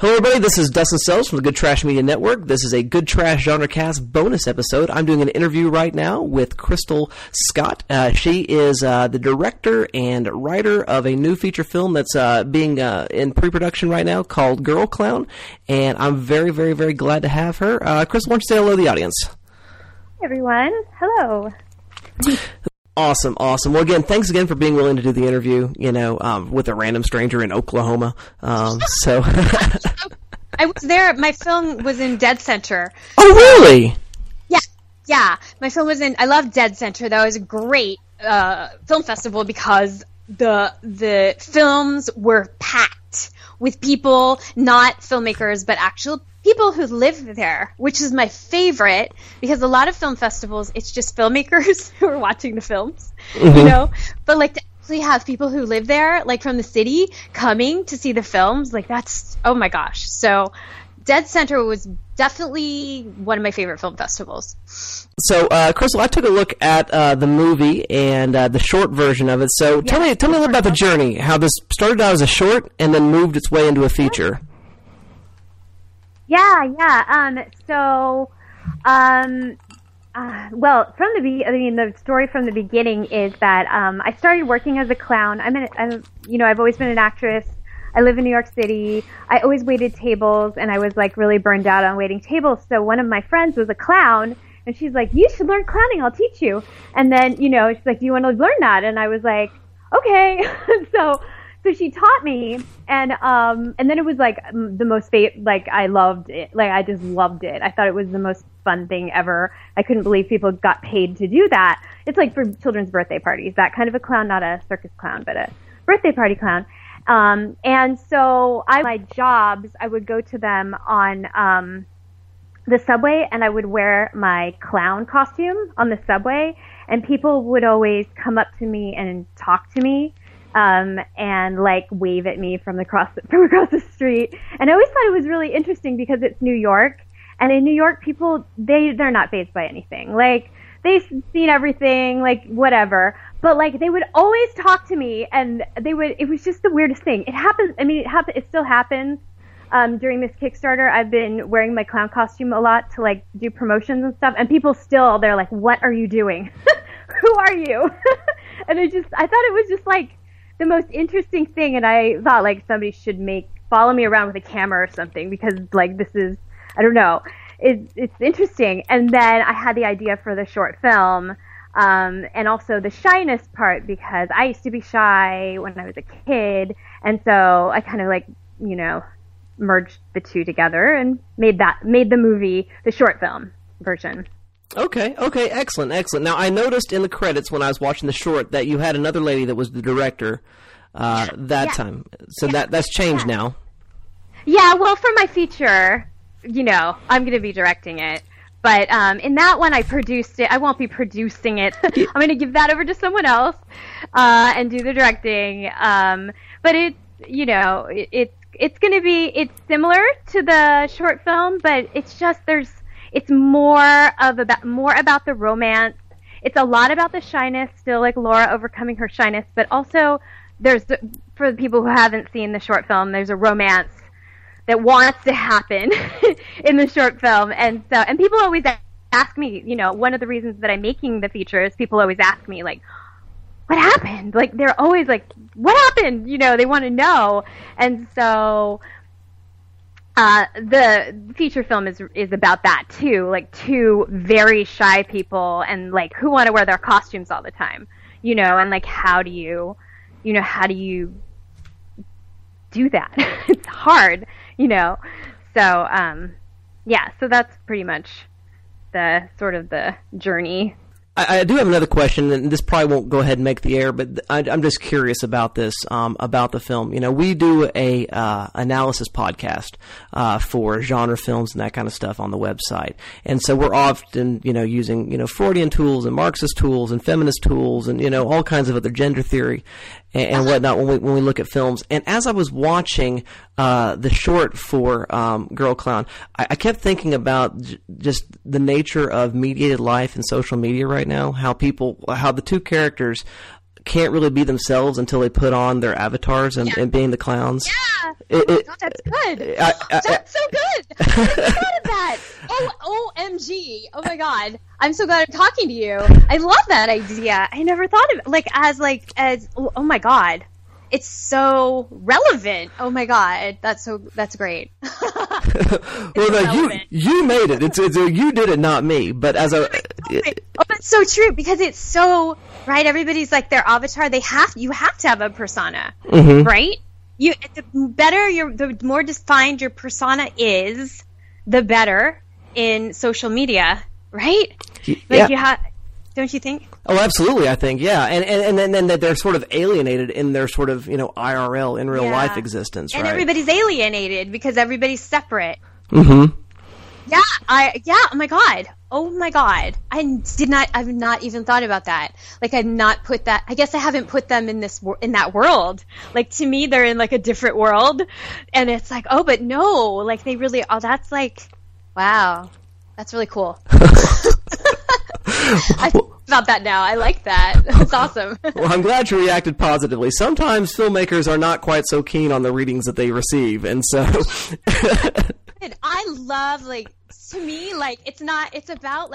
Hello, everybody. This is Dustin Sells from the Good Trash Media Network. This is a Good Trash Genre Cast bonus episode. I'm doing an interview right now with Crystal Scott. She is the director and writer of a new feature film that's being in pre-production right now called Girl Clown, and I'm very, very, very glad to have her. Crystal, why don't you say hello to the audience? Hey, everyone. Hello. Awesome, awesome. Well, again, thanks again for being willing to do the interview, you know, with a random stranger in Oklahoma. So I was there. My film was in Dead Center. Oh, really? Yeah. Yeah. My film was in – I love Dead Center. That was a great film festival because the films were packed with people, not filmmakers, but actual people who live there, which is my favorite, because a lot of film festivals, it's just filmmakers who are watching the films, you know? But, like, to actually have people who live there, like, from the city coming to see the films, like, that's, oh, my gosh. So Dead Center was definitely one of my favorite film festivals. So, Crystal, I took a look at the movie and the short version of it. So tell me a little about the journey, how this started out as a short and then moved its way into a feature. Well, the story from the beginning is that I started working as a clown. I've always been an actress. I live in New York City. I always waited tables, and I was, like, really burned out on waiting tables. So one of my friends was a clown, and she's like, you should learn clowning. I'll teach you. And then, you know, she's like, do you want to learn that? And I was like, okay. So she taught me, and then it was, like, the most I loved it. Like, I just loved it. I thought it was the most fun thing ever. I couldn't believe people got paid to do that. It's like for children's birthday parties, that kind of a clown, not a circus clown, but a birthday party clown. And so my jobs, I would go to them on the subway, and I would wear my clown costume on the subway, and people would always come up to me and talk to me. And like wave at me from across the street. And I always thought it was really interesting because it's New York, and in New York, people, they're not fazed by anything. Like, they've seen everything, like, whatever. But, like, they would always talk to me, and it was just the weirdest thing. It happens. I mean, it still happens. During this Kickstarter, I've been wearing my clown costume a lot to, like, do promotions and stuff, and people still, they're like, what are you doing? Who are you? And I thought it was just, like, the most interesting thing, and I thought, like, somebody should follow me around with a camera or something, because, like, this is, I don't know, it's interesting. And then I had the idea for the short film, and also the shyness part, because I used to be shy when I was a kid, and so I kind of, like, you know, merged the two together and made the movie the short film version. Okay, excellent. Now, I noticed in the credits when I was watching the short that you had another lady that was the director time. So that's changed now. Yeah, well, for my feature, you know, I'm going to be directing it. But in that one, I produced it. I won't be producing it. I'm going to give that over to someone else and do the directing. But it's, you know, it's going to be, it's similar to the short film, but it's just it's more about the romance. It's a lot about the shyness, still, like Laura overcoming her shyness, but also for the people who haven't seen the short film, there's a romance that wants to happen in the short film, and people always ask me, you know, one of the reasons that I'm making the feature is people always ask me, like, what happened? Like, they're always like, what happened? You know, they want to know, and so. The feature film is about that too, like two very shy people and like who want to wear their costumes all the time, you know, and like how do you do that? It's hard, you know. So so that's pretty much the sort of the journey. I do have another question, and this probably won't go ahead and make the air, but I'm just curious about this, about the film. You know, we do a analysis podcast for genre films and that kind of stuff on the website, and so we're often, you know, using, you know, Freudian tools and Marxist tools and feminist tools and, you know, all kinds of other gender theory and whatnot when we look at films. And as I was watching the short for Girl Clown, I kept thinking about just the nature of mediated life and social media right now, how the two characters can't really be themselves until they put on their avatars and, and being the clowns. Yeah. Oh my God, that's good. That's so good. I'm so proud of that. Oh, OMG. Oh my God. I'm so glad I'm talking to you. I love that idea. I never thought of it like as oh my God. It's so relevant. Oh my God, that's great. Well, no, you made it. It's you did it, not me. But as a oh, that's so true because it's so right. Everybody's like their avatar. You have to have a persona, right? The more defined your persona is, the better in social media, right? You have. Don't you think? Oh, absolutely. I think, yeah. And then they're sort of alienated in their sort of, IRL, in real life existence, right? And everybody's alienated because everybody's separate. Mm-hmm. Yeah. Oh my God. Oh my God. I've not even thought about that. Like I've not put that, I guess I haven't put them in that world. Like to me, they're in like a different world and it's like, oh, but no, like they really, oh, that's like, wow. That's really cool. I think about that now. I like that. That's awesome. Well, I'm glad you reacted positively. Sometimes filmmakers are not quite so keen on the readings that they receive, and so I love to me it's not. It's about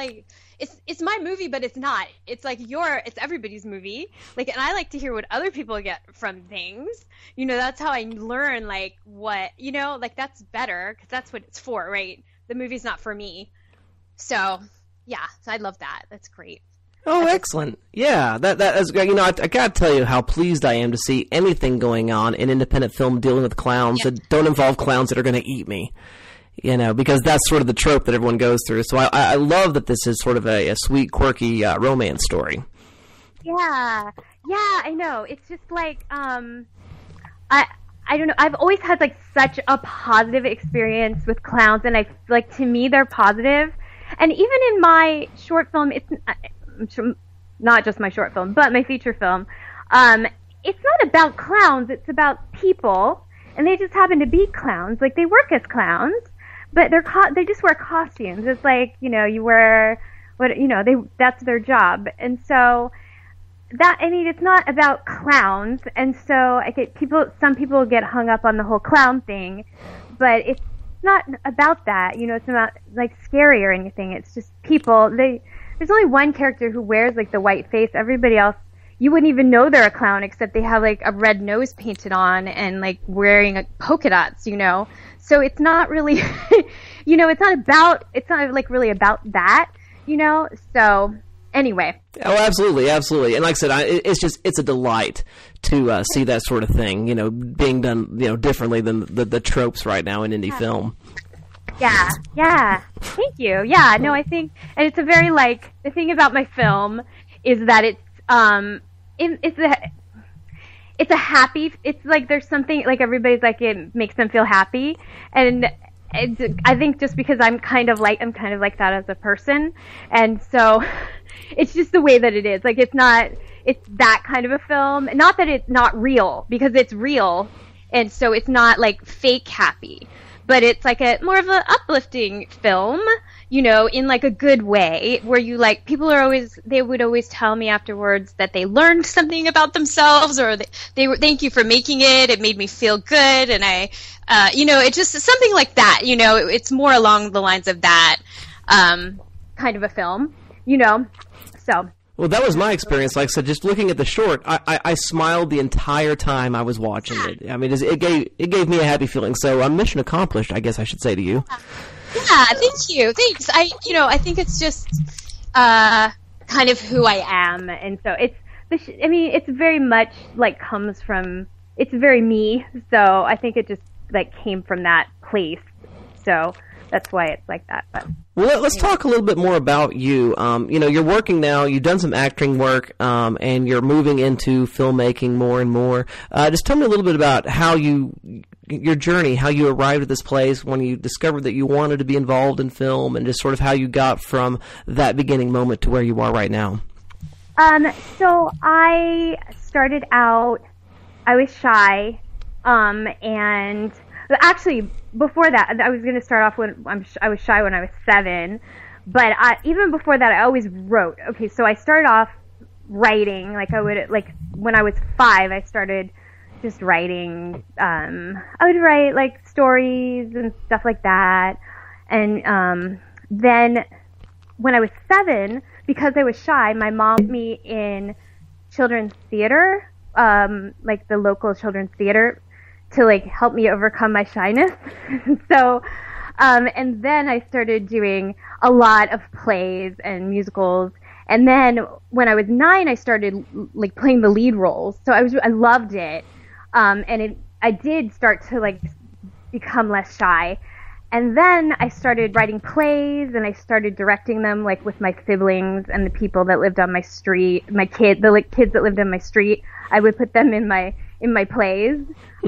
it's my movie, but it's not. It's it's everybody's movie. And I like to hear what other people get from things. That's how I learn what that's better because that's what it's for, right? The movie's not for me, so. Yeah, I love that. That's great. Oh, excellent. Yeah, that is, I got to tell you how pleased I am to see anything going on in independent film dealing with clowns that don't involve clowns that are going to eat me, because that's sort of the trope that everyone goes through. So I love that this is sort of a sweet, quirky romance story. Yeah, I know. It's just I don't know. I've always had such a positive experience with clowns, and to me they're positive. And even in my short film, it's not just my short film, but my feature film, it's not about clowns. It's about people, and they just happen to be clowns. They work as clowns, but they just wear costumes. It's you wear what that's their job. And so it's not about clowns. And so I get some people get hung up on the whole clown thing, but it's not about that, it's not scary or anything. It's just people. There's only one character who wears the white face. Everybody else, you wouldn't even know they're a clown except they have a red nose painted on and wearing polka dots, so it's not really it's not really about that, so anyway. Oh, absolutely, absolutely. And like I said, it's a delight to see that sort of thing, being done, differently than the tropes right now in indie film. Yeah. Thank you. Yeah, no, I think, and it's a very, the thing about my film is that it's a happy, it's there's something, everybody's it makes them feel happy, and I think just because I'm kind of like that as a person, and so it's just the way that it is. It's that kind of a film. Not that it's not real, because it's real, and so it's not fake happy, but it's more of an uplifting film, in a good way, where you people are always, they would always tell me afterwards that they learned something about themselves, or they were, thank you for making it. It made me feel good. And I, it's just something like that, it's more along the lines of that, kind of a film, so. Well, that was my experience. Like I said, just looking at the short, I smiled the entire time I was watching it. I mean, it gave me a happy feeling. So, mission accomplished, I guess I should say to you. Yeah, thank you. Thanks. I think it's just kind of who I am, and so it's very much comes from, it's very me. So I think it just came from that place. So. That's why it's like that. But. Well, let's talk a little bit more about you. You're working now. You've done some acting work, and you're moving into filmmaking more and more. Just tell me a little bit about how your journey, how you arrived at this place, when you discovered that you wanted to be involved in film, and just sort of how you got from that beginning moment to where you are right now. So I started out, I was shy, and actually, before that, I was going to start off when I was shy when I was 7, but even before that, I always wrote. Okay, so I started off writing. Like I would, like when I was 5, I started just writing. I would write like stories and stuff like that. And then when I was 7, because I was shy, my mom put me in children's theater, like the local children's theater, to like help me overcome my shyness. So, and then I started doing a lot of plays and musicals. And then when I was 9, I started like playing the lead roles. So I loved it. And I did start to like become less shy. And then I started writing plays, and I started directing them, like with my siblings and the people that lived on my street, the kids that lived on my street. I would put them in my plays,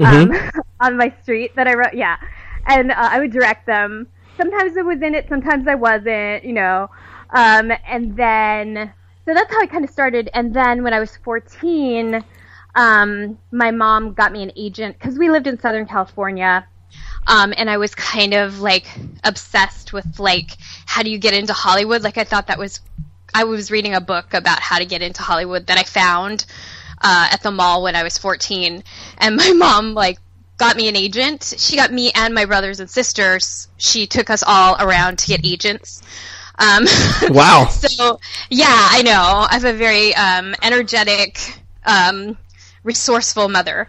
on my street that I wrote. Yeah, and I would direct them. Sometimes I was in it, sometimes I wasn't, you know. And then, so that's how I kind of started. And then when I was 14, my mom got me an agent because we lived in Southern California. And I was kind of like obsessed with like, how do you get into Hollywood? Like I thought I was reading a book about how to get into Hollywood that I found at the mall when I was 14. And my mom like got me an agent. She got me and my brothers and sisters. She took us all around to get agents. Wow. So yeah, I know. I have a very energetic, resourceful mother.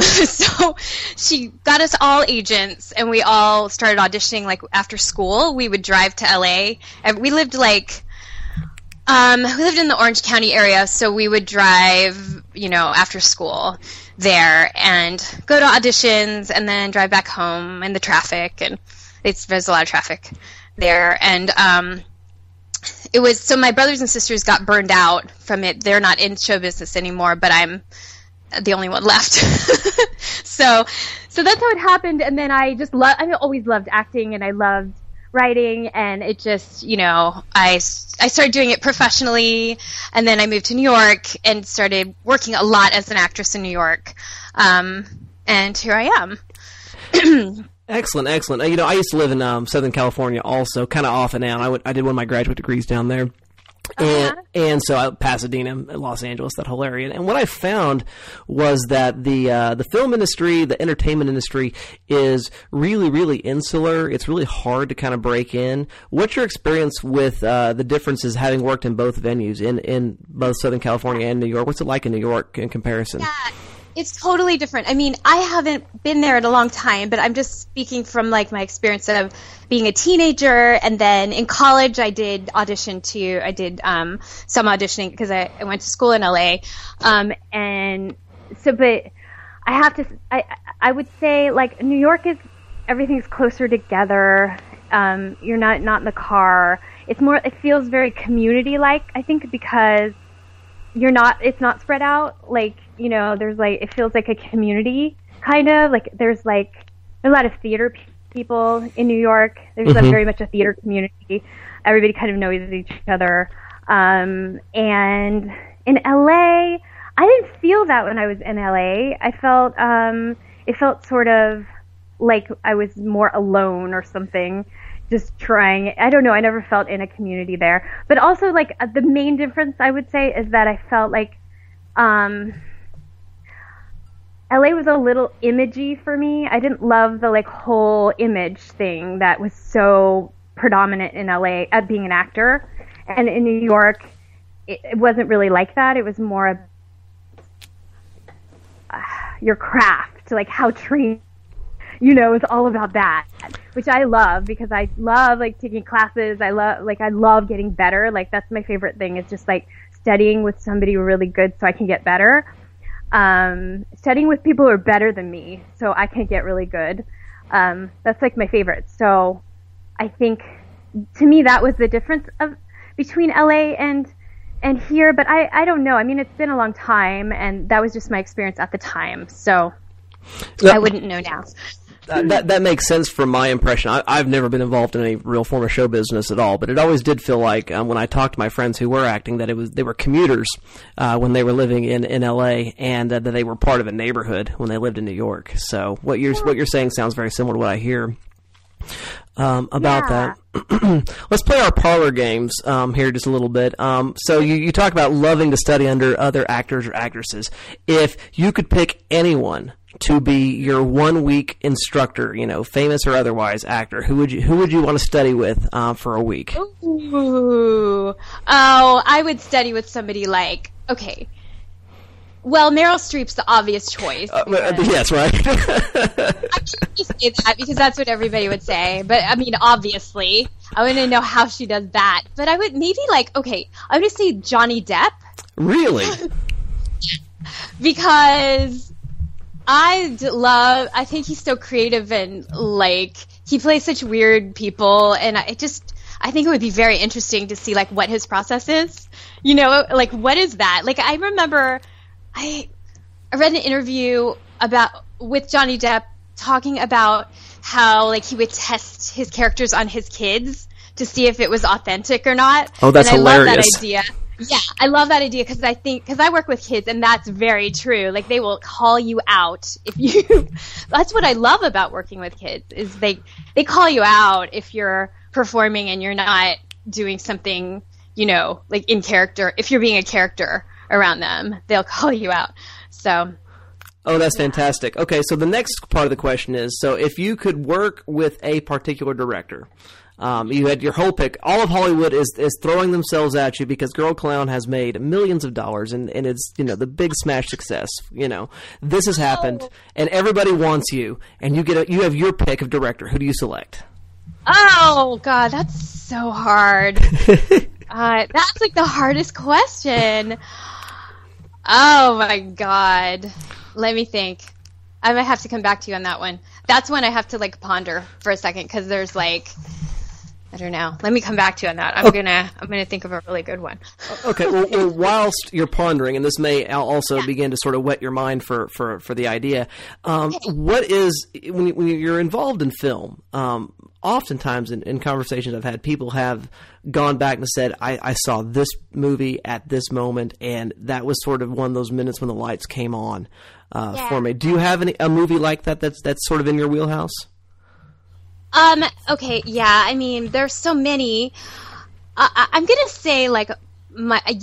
So she got us all agents, and we all started auditioning, like, after school. We would drive to LA, and we lived, like, we lived in the Orange County area, so we would drive, you know, after school there and go to auditions and then drive back home in the traffic, and there's a lot of traffic there, and, it was, so my brothers and sisters got burned out from it. They're not in show business anymore, but I'm the only one left. So that's how it happened. And then I always loved acting, and I loved writing, and it just, you know, I started doing it professionally, and then I moved to New York and started working a lot as an actress in New York. And here I am. Excellent, excellent. You know, I used to live in Southern California also, kind of off and on. I did one of my graduate degrees down there. And so Pasadena, Los Angeles, that whole area. And what I found was that the film industry, the entertainment industry is really, really insular. It's really hard to kind of break in. What's your experience with the differences having worked in both venues, in both Southern California and New York? What's it like in New York in comparison? Yeah, it's totally different. I mean, I haven't been there in a long time, but I'm just speaking from like my experience of being a teenager, and then in college I did audition too. I did some auditioning because I went to school in LA, and so. But I have to. I would say like New York is, everything's closer together. You're not in the car. It's more. It feels very community like. I think because you're not. It's not spread out like. You know, there's like, it feels like a community, kind of like there's like a lot of theater people in New York. There's like very much a theater community. Everybody kind of knows each other. And in LA, I didn't feel that when I was in LA. I felt, it felt sort of like I was more alone or something. Just trying, I don't know, I never felt in a community there. But also like the main difference I would say is that I felt like, LA was a little imagey for me. I didn't love the like whole image thing that was so predominant in LA at being an actor. And in New York, it wasn't really like that. It was more of your craft, like how trained, you know, it's all about that, which I love because I love like taking classes. I love getting better. Like that's my favorite thing. It's just like studying with somebody really good so I can get better. Studying with people who are better than me so I can get really good. That's like my favorite. So I think to me that was the difference between LA and here, but I don't know. I mean, it's been a long time, and that was just my experience at the time. So I wouldn't know now. That makes sense from my impression. I've never been involved in any real form of show business at all, but it always did feel like when I talked to my friends who were acting that they were commuters when they were living in LA, and that they were part of a neighborhood when they lived in New York. So what you're saying sounds very similar to what I hear. about that. Let's play our parlor games here just a little bit. So you talk about loving to study under other actors or actresses. If you could pick anyone to be your 1 week instructor, you know, famous or otherwise actor, who would you want to study with for a week? Ooh. Oh, I would study with somebody like, okay, well, Meryl Streep's the obvious choice. Yes, right. I shouldn't say that because that's what everybody would say. But, I mean, obviously. I wouldn't know how she does that. But I would maybe, like, okay, I would say Johnny Depp. Really? Because I think he's so creative and, like, he plays such weird people. And I think it would be very interesting to see, like, what his process is. You know, like, what is that? Like, I remember I read an interview with Johnny Depp talking about how, like, he would test his characters on his kids to see if it was authentic or not. Oh, that's hilarious. I love that idea. Yeah, I love that idea because I work with kids, and that's very true. Like, they will call you out if you – that's what I love about working with kids is they call you out if you're performing and you're not doing something, you know, like in character – if you're being a character around them, they'll call you out. So, oh, that's fantastic. Okay, so the next part of the question is: so, if you could work with a particular director, you had your whole pick. All of Hollywood is throwing themselves at you because Girl Clown has made millions of dollars and it's, you know, the big smash success. You know, this has happened, and everybody wants you, and you have your pick of director. Who do you select? Oh God, that's so hard. That's like the hardest question. Oh, my God. Let me think. I might have to come back to you on that one. That's one I have to, like, ponder for a second because there's, like, I don't know. Let me come back to you on that. I'm gonna think of a really good one. Okay. Well, whilst you're pondering, and this may also begin to sort of whet your mind for the idea, what is – when you're involved in film, oftentimes in conversations I've had, people have gone back and said, I saw this movie at this moment, and that was sort of one of those minutes when the lights came on for me. Do you have a movie like that that's sort of in your wheelhouse? Okay, yeah, I mean, there's so many. I'm going to say, like,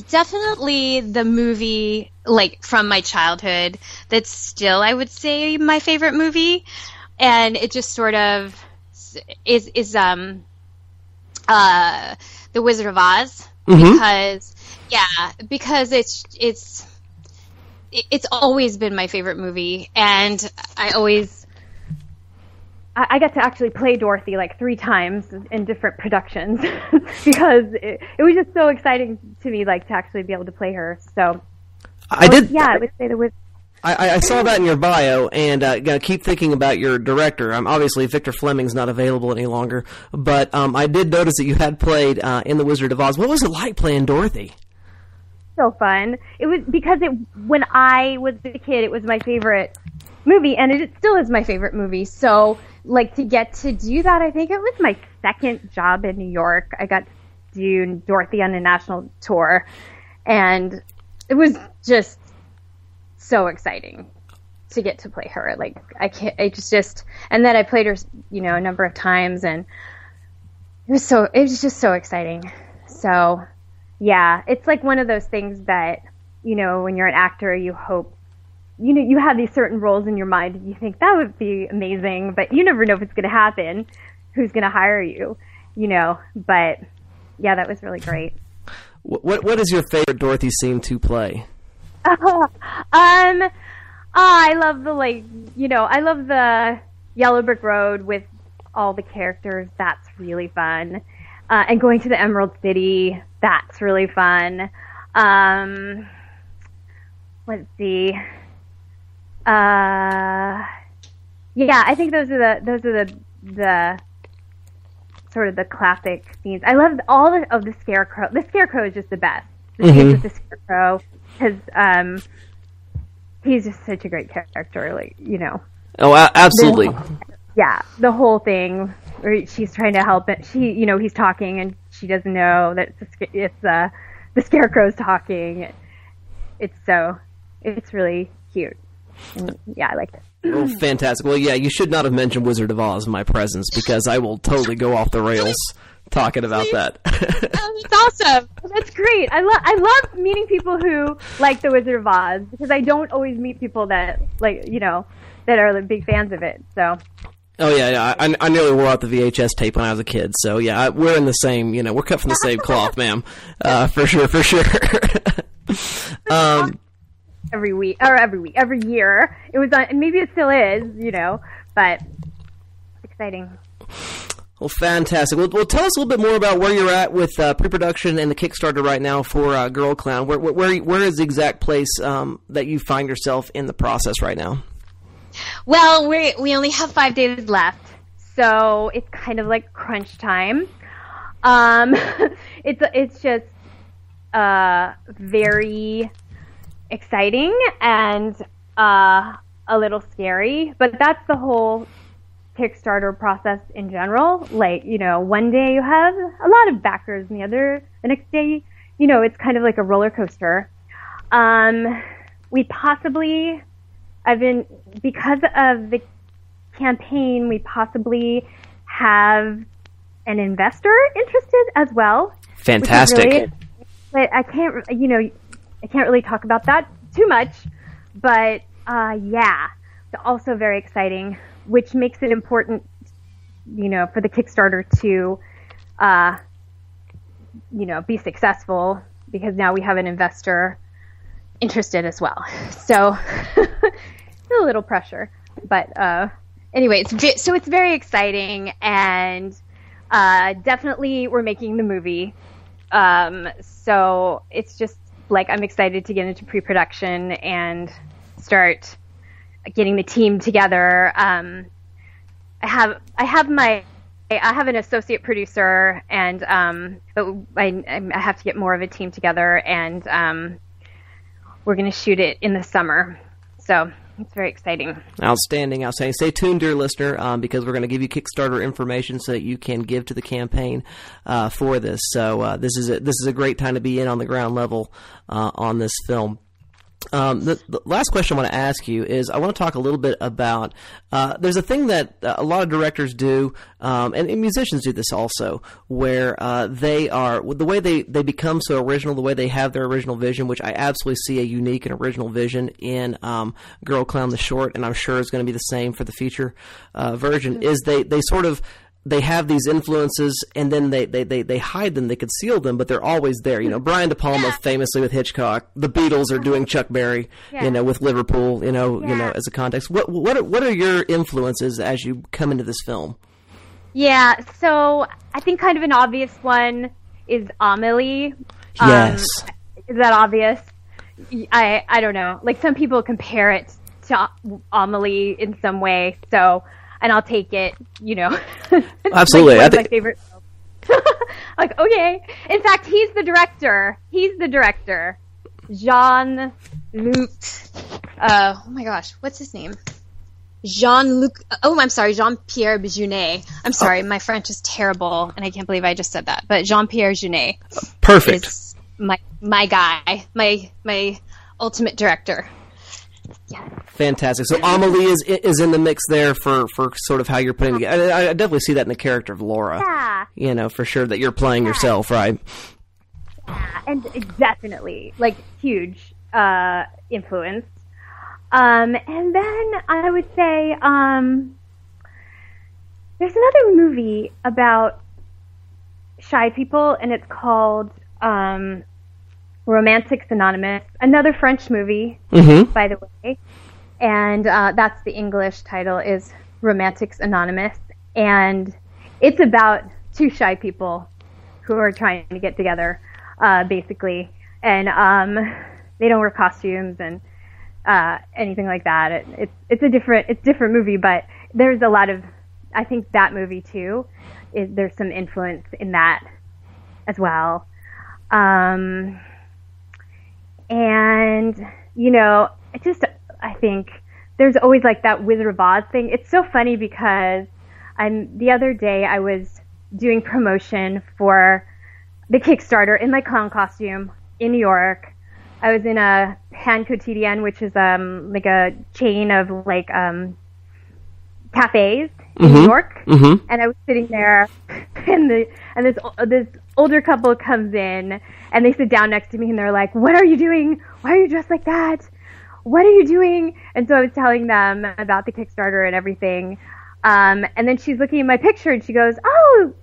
definitely the movie, like, from my childhood that's still, I would say, my favorite movie. And it just sort of is The Wizard of Oz. Mm-hmm. Because it's always been my favorite movie. And I got to actually play Dorothy like 3 times in different productions because it was just so exciting to me, like, to actually be able to play her. So I would say I saw that in your bio, and I keep thinking about your director. Obviously, Victor Fleming's not available any longer, but I did notice that you had played in The Wizard of Oz. What was it like playing Dorothy? So fun. It was because when I was a kid, it was my favorite movie, and it still is my favorite movie. So, like, to get to do that, I think it was my second job in New York. I got to do Dorothy on a national tour, and it was just so exciting to get to play her. Like, and then I played her, you know, a number of times, and it was just so exciting. So, yeah, it's like one of those things that, you know, when you're an actor, you hope. You know, you have these certain roles in your mind and you think that would be amazing, but you never know if it's going to happen, who's going to hire you, you know. But, yeah, that was really great. What is your favorite Dorothy scene to play? I love the, like, you know, I love the Yellow Brick Road with all the characters. That's really fun. And going to the Emerald City, that's really fun. Let's see. Yeah, I think those are the sort of the classic scenes. I love all of the Scarecrow. The Scarecrow is just the best. The mm-hmm. with the Scarecrow, because he's just such a great character, like, you know. Oh, absolutely. The whole thing where she's trying to help it. She, you know, he's talking and she doesn't know that it's the Scarecrow's talking. It's really cute. Yeah, I like it. Oh, fantastic. Well, yeah, you should not have mentioned Wizard of Oz in my presence, because I will totally go off the rails talking about that. That's awesome. That's great. I love meeting people who like the Wizard of Oz, because I don't always meet people that, like, you know, that are big fans of it. So. Oh, yeah, yeah. I nearly wore out the VHS tape when I was a kid. So, yeah, we're in the same, you know, we're cut from the same cloth, ma'am. For sure, for sure. Every year. It was on, and maybe it still is, you know, but it's exciting. Well, fantastic. Well, tell us a little bit more about where you're at with pre-production and the Kickstarter right now for Girl Clown. Where is the exact place that you find yourself in the process right now? Well, we only have 5 days left, so it's kind of like crunch time. It's just very exciting and a little scary, but that's the whole Kickstarter process in general. Like, you know, one day you have a lot of backers, and the next day, you know, it's kind of like a roller coaster. Because of the campaign, we possibly have an investor interested as well. Fantastic. But I can't really talk about that too much. But yeah, it's also very exciting, which makes it important, you know, for the Kickstarter to, you know, be successful, because now we have an investor interested as well. So a little pressure, but anyway, so it's very exciting, and definitely we're making the movie. So it's just like, I'm excited to get into pre-production and start getting the team together. I have an associate producer, and but I have to get more of a team together, and we're going to shoot it in the summer. So it's very exciting. Outstanding, outstanding. Stay tuned, dear listener, because we're going to give you Kickstarter information so that you can give to the campaign for this. So this is a great time to be in on the ground level on this film. The last question I want to ask you is, I want to talk a little bit about there's a thing that a lot of directors do, and musicians do this also, where the way they become so original, the way they have their original vision, which I absolutely see a unique and original vision in Girl Clown the short, and I'm sure it's going to be the same for the feature version, mm-hmm. is they sort of they have these influences, and then they hide them, they conceal them, but they're always there. You know, Brian De Palma famously with Hitchcock. The Beatles are doing Chuck Berry, you know, with Liverpool, you know, as a context. What are your influences as you come into this film? Yeah, so I think kind of an obvious one is Amelie. Yes. Is that obvious? I don't know. Like, some people compare it to Amelie in some way, so... And I'll take it, you know. Absolutely. Like, my favorite film. Like, okay. In fact, he's the director. Jean-Luc. Oh, my gosh. What's his name? Jean-Luc. Oh, I'm sorry. Jean-Pierre Jeunet. I'm sorry. Oh. My French is terrible, and I can't believe I just said that. But Jean-Pierre Jeunet. Perfect. Is my guy. My ultimate director. Yes. Fantastic. So Amelie is in the mix there for sort of how you're putting together. I definitely see that in the character of Laura. Yeah. You know, for sure that you're playing yourself, right? Yeah, and definitely, like, huge influence. And then I would say there's another movie about shy people, and it's called... Romantics Anonymous, another French movie, mm-hmm. by the way, and that's the English title, is Romantics Anonymous, and it's about two shy people who are trying to get together, basically, and they don't wear costumes and anything like that. It's a different movie, but there's a lot of, I think that movie too, there's some influence in that as well. And, you know, I think there's always like that Wizard of Oz thing. It's so funny because the other day I was doing promotion for the Kickstarter in my clown costume in New York, I was in a Pan Quotidien, which is like a chain of like cafes in New York, and I was sitting there, and this older couple comes in and they sit down next to me and they're like, "What are you doing? Why are you dressed like that? What are you doing?" And so I was telling them about the Kickstarter and everything. And then she's looking at my picture and she goes, "Oh,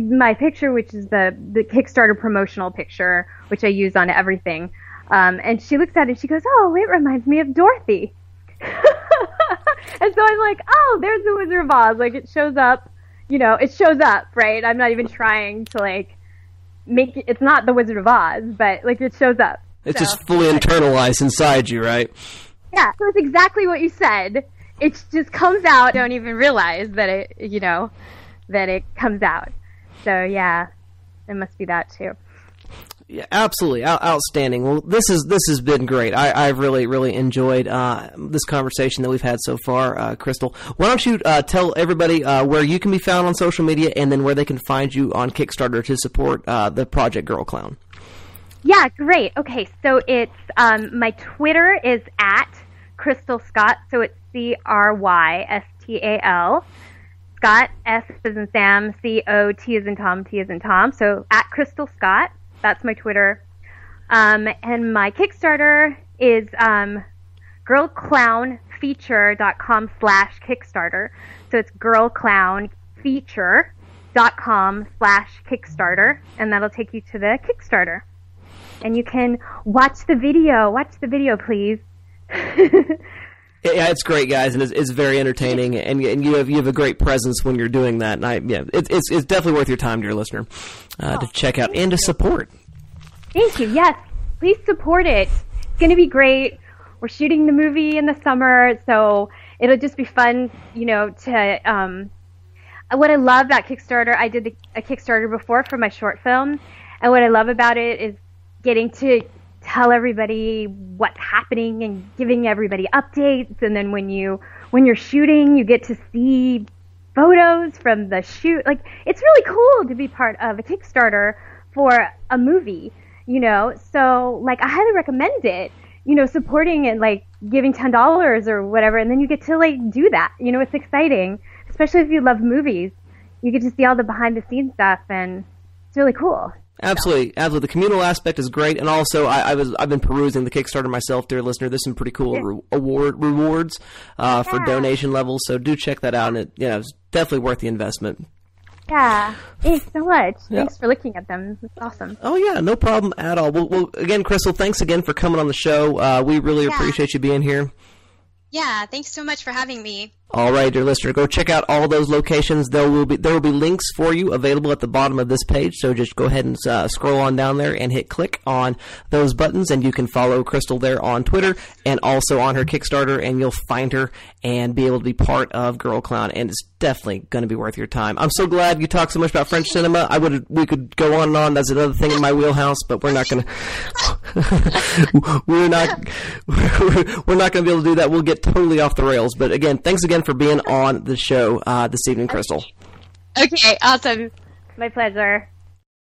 my picture," which is the Kickstarter promotional picture, which I use on everything. And she looks at it and she goes, "Oh, it reminds me of Dorothy." And so I'm like, "Oh, there's the Wizard of Oz." Like, it shows up, you know, it shows up, right? I'm not even trying to like make it, it's not the Wizard of Oz, but like it shows up. It's so, just fully internalized inside you, right? Yeah, so it's exactly what you said. It just comes out. I don't even realize that it, you know, that it comes out. So yeah, it must be that too. Yeah, absolutely. Outstanding. Well, this has been great. I've really, really enjoyed this conversation that we've had so far, Crystal. Why don't you tell everybody where you can be found on social media and then where they can find you on Kickstarter to support the Project Girl Clown. Yeah, great. Okay, so it's my Twitter is at Crystal Scott, so it's CRYSTAL. Scott, S as in Sam, CO, T as in Tom, T as in Tom. So at Crystal Scott, that's my Twitter. And my Kickstarter is girlclownfeature.com/Kickstarter. So it's girlclownfeature.com/Kickstarter, and that'll take you to the Kickstarter. And you can watch the video. Watch the video, please. Yeah, it's great, guys, and it's very entertaining. And you have a great presence when you're doing that. And it's definitely worth your time, dear listener, to check out and to support. Thank you. Yes, please support it. It's going to be great. We're shooting the movie in the summer, so it'll just be fun, you know, to what I love about Kickstarter, I did a Kickstarter before for my short film, and what I love about it is getting to tell everybody what's happening and giving everybody updates. And then when you're shooting, you get to see photos from the shoot. Like, it's really cool to be part of a Kickstarter for a movie, you know? So like, I highly recommend it, you know, supporting and like giving $10 or whatever. And then you get to like do that, you know, it's exciting, especially if you love movies, you get to see all the behind the scenes stuff and it's really cool. Absolutely, absolutely. The communal aspect is great, and also I've been perusing the Kickstarter myself, dear listener. There's some pretty cool rewards for donation levels, so do check that out. And it, you know, it's definitely worth the investment. Yeah, thanks so much. Yeah. Thanks for looking at them. It's awesome. Oh yeah, no problem at all. Well, again, Crystal, thanks again for coming on the show. We really appreciate you being here. Yeah, thanks so much for having me. All right, dear listener, go check out all those locations. There will be links for you available at the bottom of this page, so just go ahead and scroll on down there and hit click on those buttons, and you can follow Crystal there on Twitter and also on her Kickstarter, and you'll find her and be able to be part of Girl Clown, and it's definitely going to be worth your time. I'm so glad you talked so much about French cinema. We could go on and on. That's another thing in my wheelhouse, but we're not going to we're not going to be able to do that. We'll get totally off the rails. But again, thanks again for being on the show this evening, Crystal. Okay, awesome. My pleasure.